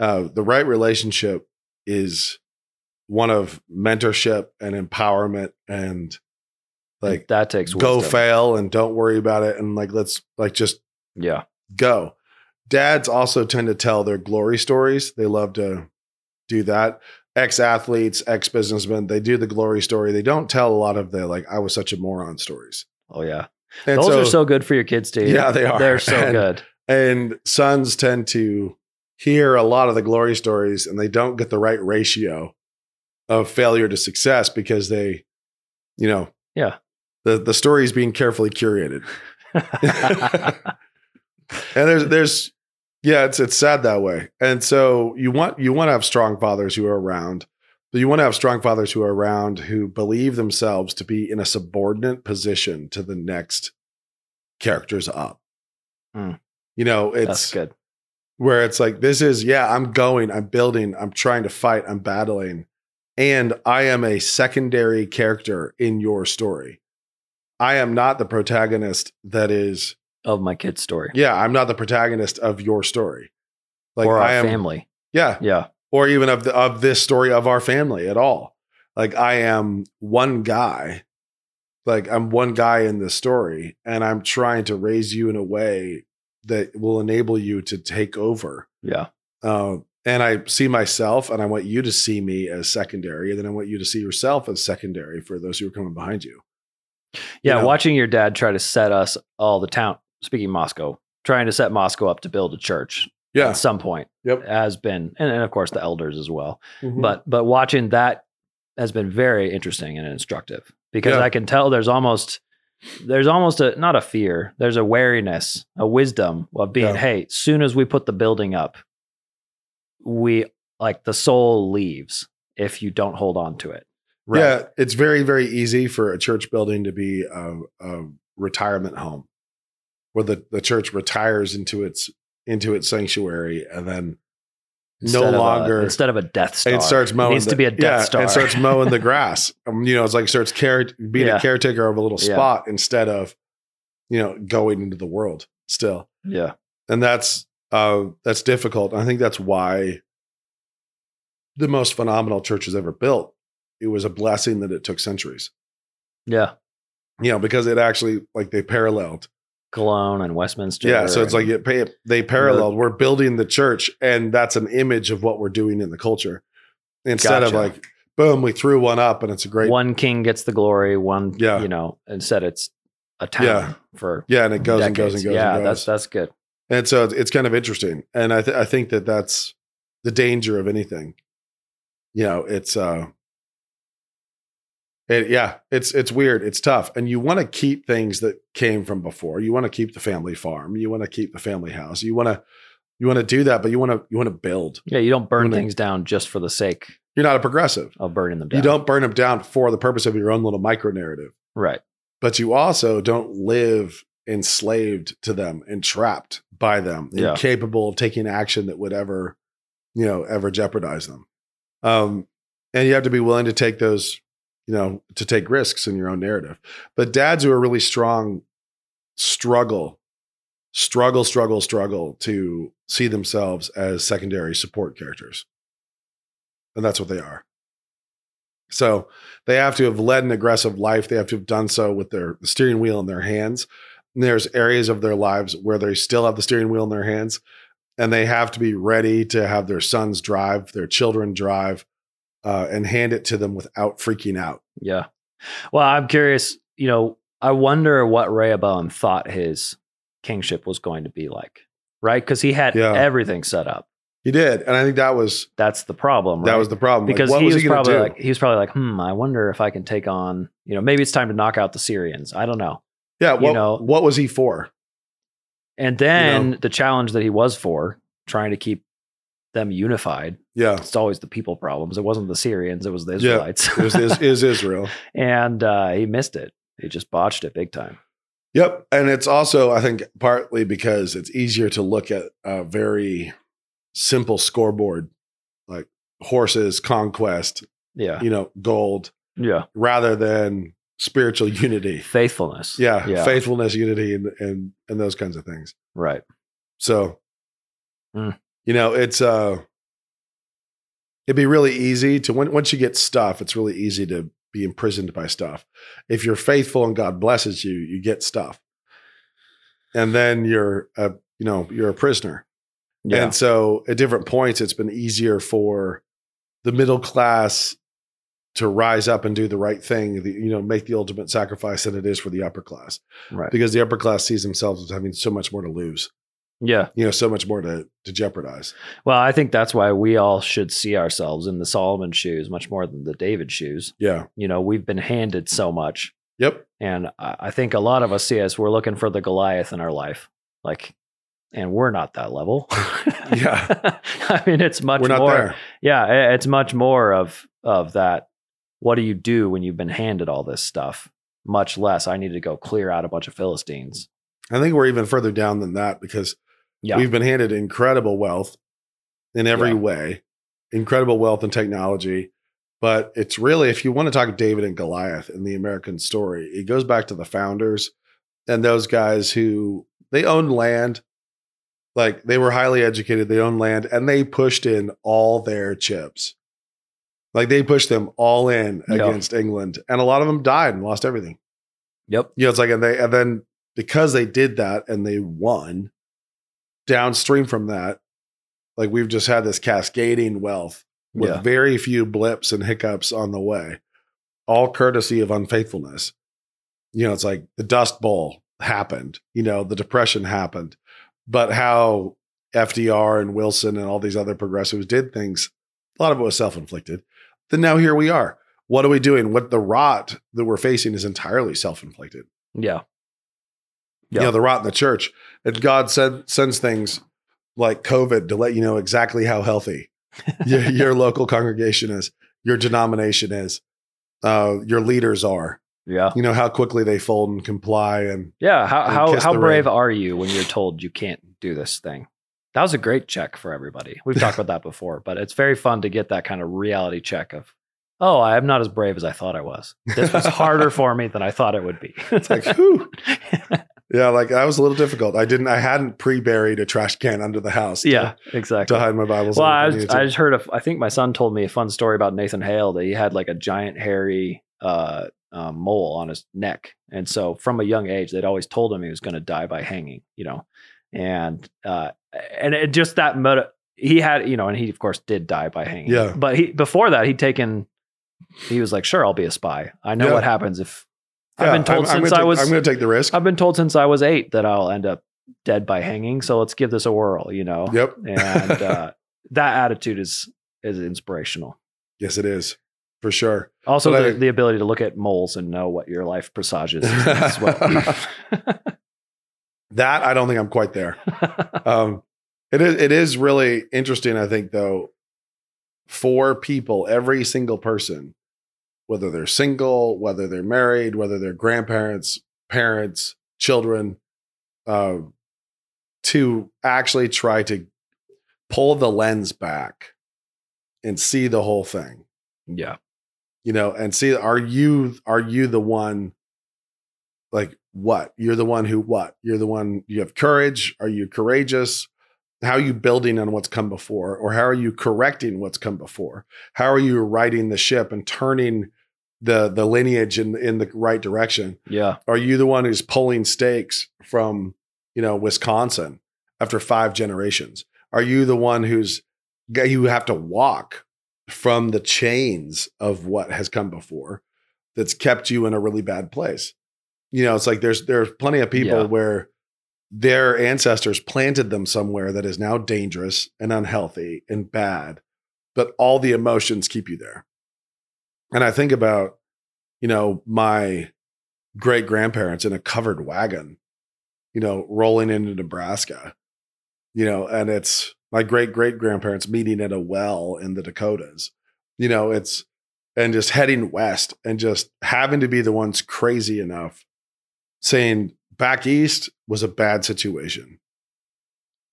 Uh, the right relationship is one of mentorship and empowerment, and like and that takes go wisdom. fail and don't worry about it. And like, let's like, just yeah, go. Dads also tend to tell their glory stories. They love to do that. Ex-athletes, ex-businessmen, they do the glory story. They don't tell a lot of the, like, I was such a moron stories. Oh yeah. And those so, are so good for your kids to hear. Yeah, they are. They're so and, good. And sons tend to hear a lot of the glory stories, and they don't get the right ratio of failure to success because they, you know, yeah, the, the story is being carefully curated. And there's, there's, yeah, it's, it's sad that way. And so you want, you want to have strong fathers who are around, but you want to have strong fathers who are around who believe themselves to be in a subordinate position to the next characters up. Mm. You know, it's That's good. Where it's like, this is, yeah, I'm going, I'm building, I'm trying to fight, I'm battling. And I am a secondary character in your story. I am not the protagonist that is of my kid's story. Yeah. I'm not the protagonist of your story. Like, or our I am, family. Yeah. Yeah. Or even of the, of this story of our family at all. Like, I am one guy, like I'm one guy in this story, and I'm trying to raise you in a way that will enable you to take over. Yeah. Um, uh, And I see myself, and I want you to see me as secondary, and then I want you to see yourself as secondary for those who are coming behind you. Yeah, you know? Watching your dad try to set us all the town, speaking Moscow, trying to set Moscow up to build a church yeah. at some point yep. has been, and, and of course the elders as well, mm-hmm. but but watching that has been very interesting and instructive, because yeah. I can tell there's almost, there's almost a, not a fear, there's a wariness, a wisdom of being, yeah. hey, soon as we put the building up, we like the soul leaves if you don't hold on to it. Right. Yeah. It's very, very easy for a church building to be a, a retirement home where the, the church retires into its, into its sanctuary. And then instead no longer, a, instead of a death star, it starts mowing, it needs the, to be a death yeah, star. It starts mowing the grass. Um, you know, it's like, it starts care, being yeah. a caretaker of a little spot yeah. instead of, you know, going into the world still. Yeah. And that's, Uh, that's difficult. I think that's why the most phenomenal church was ever built. It was a blessing that it took centuries. Yeah. You know, because it actually, like, they paralleled Cologne and Westminster. Yeah. So it's like it, it, they paralleled. The, we're building the church, and that's an image of what we're doing in the culture. Instead gotcha. of like, boom, we threw one up and it's a great. One king gets the glory. One, yeah. you know, instead it's a town yeah. for. Yeah. And it goes decades. and goes and goes. Yeah. And goes. That's, that's good. And so it's kind of interesting. And I, th- I think that that's the danger of anything. You know, it's, uh, it, yeah, it's, it's weird. It's tough. And you want to keep things that came from before. You want to keep the family farm. You want to keep the family house. You want to, you want to do that, but you want to, you want to build. Yeah. You don't burn you wanna, things down just for the sake. You're not a progressive. Of burning them down. You don't burn them down for the purpose of your own little micro narrative. Right. But you also don't live enslaved to them, entrapped by them, yeah. incapable of taking action that would ever, you know, ever jeopardize them. Um, and you have to be willing to take those, you know, to take risks in your own narrative. But dads who are really strong struggle, struggle, struggle, struggle to see themselves as secondary support characters. And that's what they are. So they have to have led an aggressive life. They have to have done so with their the steering wheel in their hands. And there's areas of their lives where they still have the steering wheel in their hands, and they have to be ready to have their sons drive, their children drive, uh, and hand it to them without freaking out. Yeah. Well, I'm curious, you know, I wonder what Rehoboam thought his kingship was going to be like, right? Because he had yeah. everything set up. He did. And I think that was... That's the problem, right? That was the problem. Because like, what he, was was he, probably like, he was probably like, hmm, I wonder if I can take on... You know, maybe it's time to knock out the Syrians. I don't know. Yeah, what, you know? What was he for? And then you know? The challenge that he was for, trying to keep them unified. Yeah. It's always the people problems. It wasn't the Syrians. It was the Israelites. Yeah, it was is, is Israel. And uh, he missed it. He just botched it big time. Yep. And it's also, I think, partly because it's easier to look at a very... simple scoreboard, like horses, conquest, yeah, you know, gold, yeah, rather than spiritual unity, faithfulness, yeah, yeah. faithfulness, unity, and, and and those kinds of things, right? So, mm. you know, it's uh, it'd be really easy to when, once you get stuff, it's really easy to be imprisoned by stuff. If you're faithful and God blesses you, you get stuff, and then you're a you know you're a prisoner. Yeah. And so at different points, it's been easier for the middle class to rise up and do the right thing, the, you know, make the ultimate sacrifice than it is for the upper class. Right. Because the upper class sees themselves as having so much more to lose. Yeah. You know, so much more to, to jeopardize. Well, I think that's why we all should see ourselves in the Solomon shoes much more than the David shoes. Yeah. You know, we've been handed so much. Yep. And I think a lot of us see us, we're looking for the Goliath in our life. Like, and we're not that level. yeah. I mean, it's much we're not more. There. Yeah. It's much more of, of that. What do you do when you've been handed all this stuff? Much less, I need to go clear out a bunch of Philistines. I think we're even further down than that because yeah. we've been handed incredible wealth in every yeah. way, incredible wealth and technology. But it's really, if you want to talk David and Goliath in the American story, it goes back to the founders and those guys who they owned land. Like they were highly educated, they owned land, and they pushed in all their chips. Like they pushed them all in yep. against England, and a lot of them died and lost everything. Yep. You know, it's like, and they, and then because they did that and they won downstream from that, like we've just had this cascading wealth with yeah. very few blips and hiccups on the way, all courtesy of unfaithfulness. You know, it's like the Dust Bowl happened, you know, the Depression happened. But how F D R and Wilson and all these other progressives did things, a lot of it was self-inflicted. Then now here we are. What are we doing? What the rot that we're facing is entirely self-inflicted. Yeah. yeah. You know, the rot in the church. And God said, sends things like COVID to let you know exactly how healthy your, your local congregation is, your denomination is, uh, your leaders are. Yeah. You know, how quickly they fold and comply and yeah. How, and how, how brave are you when you're told you can't do this thing? That was a great check for everybody. We've talked about that before, but it's very fun to get that kind of reality check of, oh, I'm not as brave as I thought I was. This was harder for me than I thought it would be. It's like, whew. Yeah. Like that was a little difficult. I didn't, I hadn't pre-buried a trash can under the house. To, yeah, exactly. To hide my Bibles. Well, I, was, I just heard, of, I think my son told me a fun story about Nathan Hale that he had like a giant hairy, uh, Um, mole on his neck. And so from a young age, they'd always told him he was going to die by hanging, you know, and, uh, and it just that motive, he had, you know, and he of course did die by hanging, yeah. but he, before that he'd taken, he was like, sure, I'll be a spy. I know yeah. what happens if yeah, I've been told I'm, since I'm gonna I was, take, I'm going to take the risk. I've been told since I was eight that I'll end up dead by hanging. So let's give this a whirl, you know? Yep. And, uh, that attitude is, is inspirational. Yes, it is. For sure. Also, the, I, the ability to look at moles and know what your life presages. Is what that I don't think I'm quite there. Um, it is. It is really interesting. I think though, for people, every single person, whether they're single, whether they're married, whether they're grandparents, parents, children, uh, to actually try to pull the lens back and see the whole thing. Yeah. You know, and see, are you, are you the one, like what? You're the one who, what? You're the one, you have courage. Are you courageous? How are you building on what's come before? Or how are you correcting what's come before? How are you righting the ship and turning the the lineage in, in the right direction? Yeah. Are you the one who's pulling stakes from, you know, Wisconsin after five generations? Are you the one who's, you have to walk from the chains of what has come before that's kept you in a really bad place? You know, it's like there's there's plenty of people yeah. where their ancestors planted them somewhere that is now dangerous and unhealthy and bad, but all the emotions keep you there. And I think about, you know, my great grandparents in a covered wagon, you know, rolling into Nebraska, you know, and it's my great great grandparents meeting at a well in the Dakotas, you know, it's, and just heading west and just having to be the ones crazy enough saying, back east was a bad situation.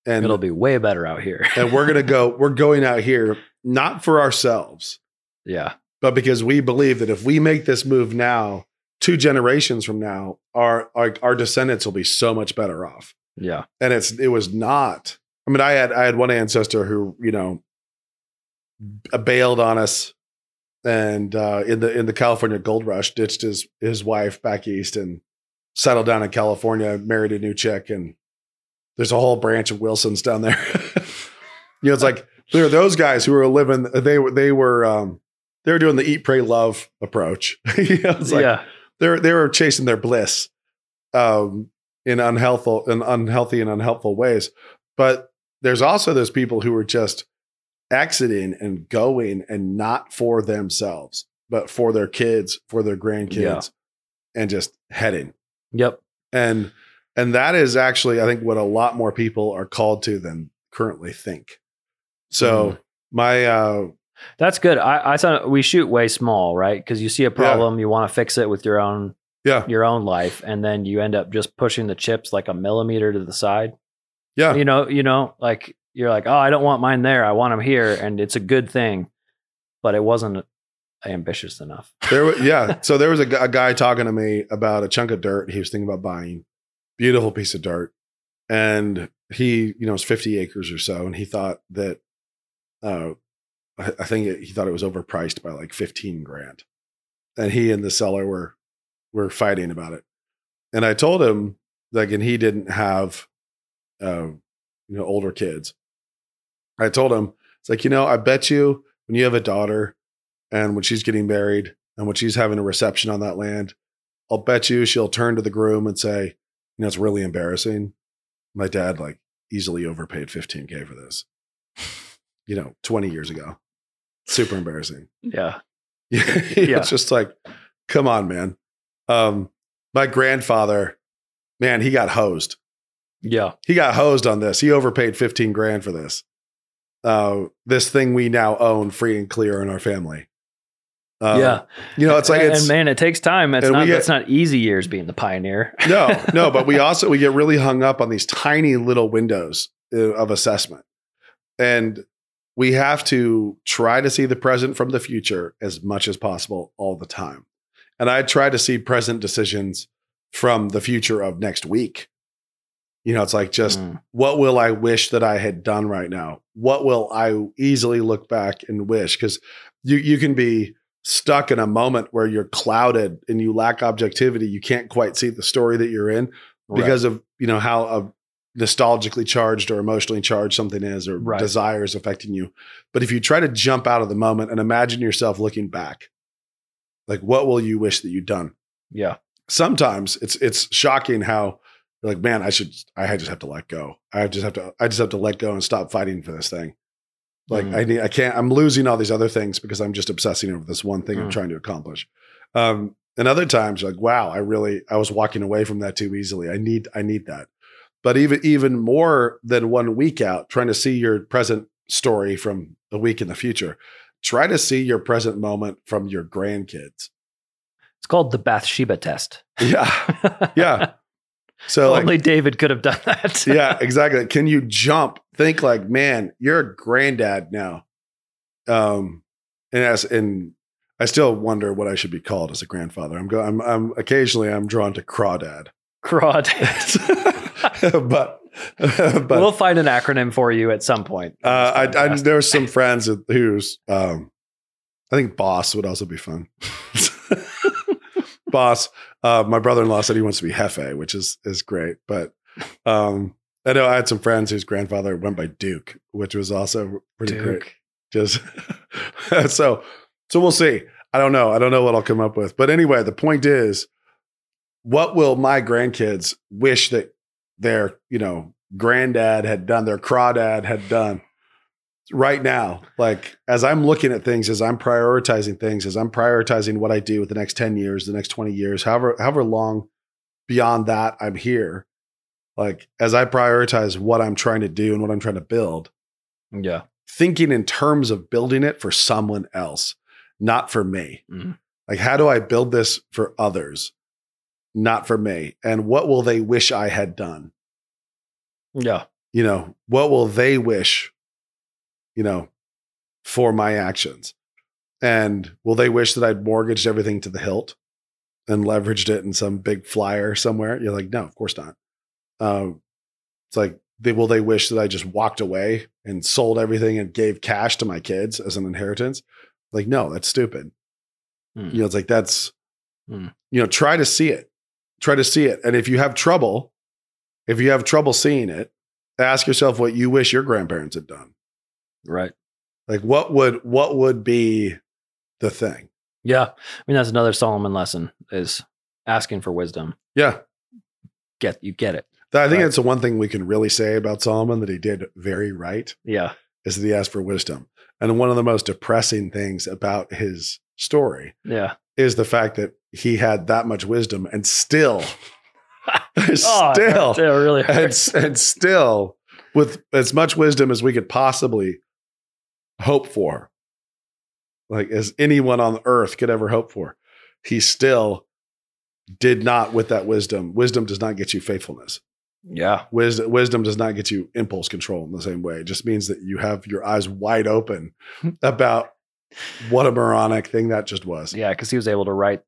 And it'll be way better out here. And we're going to go, we're going out here, not for ourselves. Yeah. But because we believe that if we make this move now, two generations from now, our, our, our descendants will be so much better off. Yeah. And it's, it was not, I mean, I had, I had one ancestor who, you know, bailed on us and uh, in the, in the California gold rush, ditched his, his wife back east and settled down in California, married a new chick, and there's a whole branch of Wilsons down there. You know, it's like there are those guys who were living. They were they were um, they were doing the eat, pray, love approach. You know, it's like yeah. they're they were chasing their bliss um, in unhealthy and unhealthy and unhelpful ways. But there's also those people who were just exiting and going, and not for themselves, but for their kids, for their grandkids, yeah. and just heading. Yep. And, and that is actually, I think, what a lot more people are called to than currently think. So mm. my, uh, that's good. I, I thought we shoot way small, right? Cause you see a problem, yeah. you want to fix it with your own, yeah. your own life. And then you end up just pushing the chips like a millimeter to the side. Yeah. You know, you know, like you're like, oh, I don't want mine there. I want them here. And it's a good thing, but it wasn't ambitious enough. There, yeah. So there was a, a guy talking to me about a chunk of dirt he was thinking about buying, beautiful piece of dirt, and he, you know, it's fifty acres or so, and he thought that, uh, I, I think it, he thought it was overpriced by like fifteen grand, and he and the seller were were fighting about it, and I told him like, and he didn't have, uh, you know, older kids. I told him it's like, you know, I bet you when you have a daughter, and when she's getting married and when she's having a reception on that land, I'll bet you she'll turn to the groom and say, you know, it's really embarrassing. My dad like easily overpaid fifteen K for this, you know, twenty years ago. Super embarrassing. Yeah. yeah. It's just like, come on, man. Um, my grandfather, man, he got hosed. Yeah. He got hosed on this. He overpaid fifteen grand for this. Uh, this thing we now own free and clear in our family. Um, yeah. You know, it's like, it's, and man, it takes time. It's not, get, that's not easy years being the pioneer. no, no. But we also, we get really hung up on these tiny little windows of assessment, and we have to try to see the present from the future as much as possible all the time. And I try to see present decisions from the future of next week. You know, it's like, just mm. what will I wish that I had done right now? What will I easily look back and wish? Cause you, you can be stuck in a moment where you're clouded and you lack objectivity. You can't quite see the story that you're in because right. of, you know, how uh, nostalgically charged or emotionally charged something is, or right. desires affecting you. But if you try to jump out of the moment and imagine yourself looking back, like, what will you wish that you'd done? Yeah. Sometimes it's, it's shocking how you're like, man, I should, I just have to let go. I just have to, I just have to let go and stop fighting for this thing. Like mm. I need, I can't, I'm losing all these other things because I'm just obsessing over this one thing mm. I'm trying to accomplish. Um, and other times you're like, wow, I really, I was walking away from that too easily. I need, I need that. But even, even more than one week out, trying to see your present story from a week in the future, try to see your present moment from your grandkids. It's called the Bathsheba test. Yeah. Yeah. So like, only David could have done that. Yeah, exactly. Can you jump? Think like, man, you're a granddad now. Um, and as and I still wonder what I should be called as a grandfather. I'm go. I'm. I'm occasionally I'm drawn to crawdad. Crawdad. But but, we'll find an acronym for you at some point. Uh, I, I, there were some friends who's, um, I think boss would also be fun. Boss. Uh, my brother-in-law said he wants to be Hefe, which is, is great. But um, I know I had some friends whose grandfather went by Duke, which was also pretty Duke. Great. Just so, so we'll see. I don't know. I don't know what I'll come up with. But anyway, the point is, what will my grandkids wish that their, you know, granddad had done, their crawdad had done right now? Like, as I'm looking at things, as I'm prioritizing things, as I'm prioritizing what I do with the next ten years, the next twenty years, however, however long beyond that I'm here, like as I prioritize what I'm trying to do and what I'm trying to build, yeah, thinking in terms of building it for someone else, not for me. Mm-hmm. Like, how do I build this for others? Not for me. And what will they wish I had done? Yeah. You know, what will they wish, you know, for my actions? And will they wish that I'd mortgaged everything to the hilt and leveraged it in some big flyer somewhere? You're like, no, of course not. Um, it's like, they, will they wish that I just walked away and sold everything and gave cash to my kids as an inheritance? Like, no, that's stupid. Mm. You know, it's like, that's, mm. you know, try to see it. Try to see it. And if you have trouble, if you have trouble seeing it, ask yourself what you wish your grandparents had done. Right. Like what would, what would be the thing? Yeah. I mean, that's another Solomon lesson, is asking for wisdom. Yeah. Get, you get it. I think right. that's the one thing we can really say about Solomon that he did very right. Yeah. Is that he asked for wisdom. And one of the most depressing things about his story. Yeah. Is the fact that he had that much wisdom and still, oh, still, really and, and still with as much wisdom as we could possibly hope for, like as anyone on earth could ever hope for, he still did not with that wisdom. Wisdom does not get you faithfulness. Yeah. Wisdom, wisdom does not get you impulse control in the same way. It just means that you have your eyes wide open about what a moronic thing that just was. Yeah. Cause he was able to write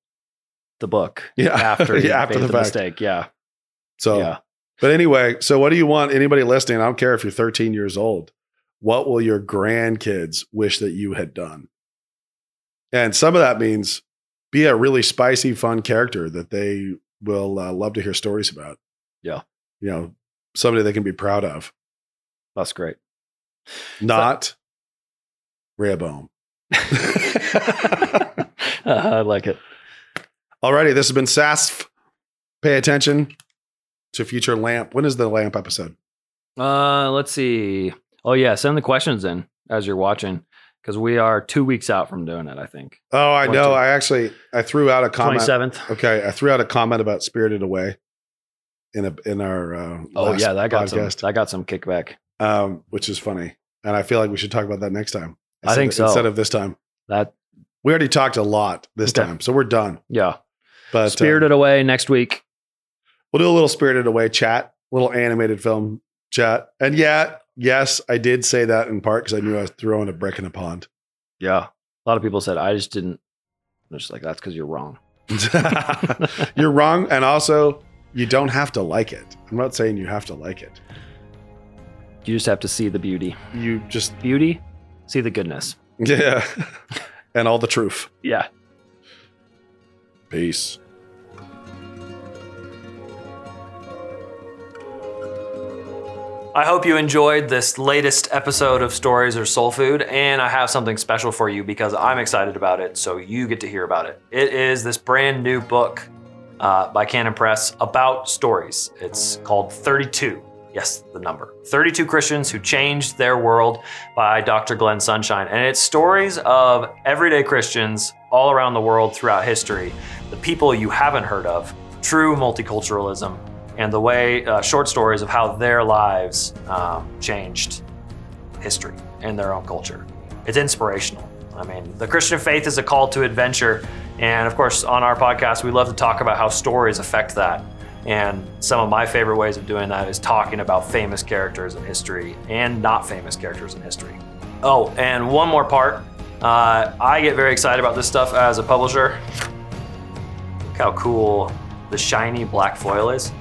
the book yeah. after, yeah, after the, the mistake. Yeah. So, yeah. But anyway, so what do you want? Anybody listening? I don't care if you're thirteen years old, what will your grandkids wish that you had done? And some of that means be a really spicy, fun character that they will uh, love to hear stories about. Yeah. You know, somebody they can be proud of. That's great. Not so- Rehoboam. uh, I like it. Alrighty, this has been S A S F. Pay attention to future LAMP. When is the LAMP episode? Uh, let's see. Oh yeah, send the questions in as you're watching, because we are two weeks out from doing it, I think. Oh, I know. I actually I threw out a comment. twenty-seventh. Okay, I threw out a comment about Spirited Away in a in our uh, oh last yeah that got podcast. some that got some kickback, um, which is funny, and I feel like we should talk about that next time. I think of, so. Instead of this time, that we already talked a lot this okay. time, so we're done. Yeah. But, Spirited um, Away next week. We'll do a little Spirited Away chat, little animated film chat. And yeah, yes, I did say that in part because I knew I was throwing a brick in a pond. Yeah. A lot of people said, I just didn't. I'm just like, that's because you're wrong. You're wrong. And also, you don't have to like it. I'm not saying you have to like it. You just have to see the beauty. You just. Beauty, see the goodness. Yeah. And all the truth. Yeah. Peace. I hope you enjoyed this latest episode of Stories or Soul Food, and I have something special for you because I'm excited about it, so you get to hear about it. It is this brand new book uh, by Cannon Press about stories. It's called thirty-two. Yes, the number. thirty-two Christians Who Changed Their World by Doctor Glenn Sunshine. And it's stories of everyday Christians all around the world throughout history, the people you haven't heard of, true multiculturalism, and the way uh, short stories of how their lives um, changed history and their own culture. It's inspirational. I mean, the Christian faith is a call to adventure. And of course, on our podcast, we love to talk about how stories affect that. And some of my favorite ways of doing that is talking about famous characters in history and not famous characters in history. Oh, and one more part. Uh, I get very excited about this stuff as a publisher. Look how cool the shiny black foil is.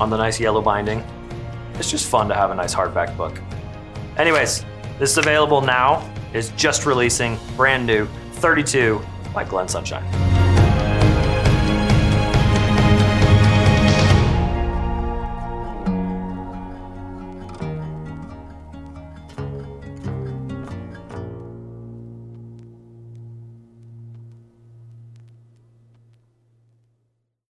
on the nice yellow binding. It's just fun to have a nice hardback book. Anyways, this is available now. It's just releasing, brand new, thirty-two by Glenn Sunshine.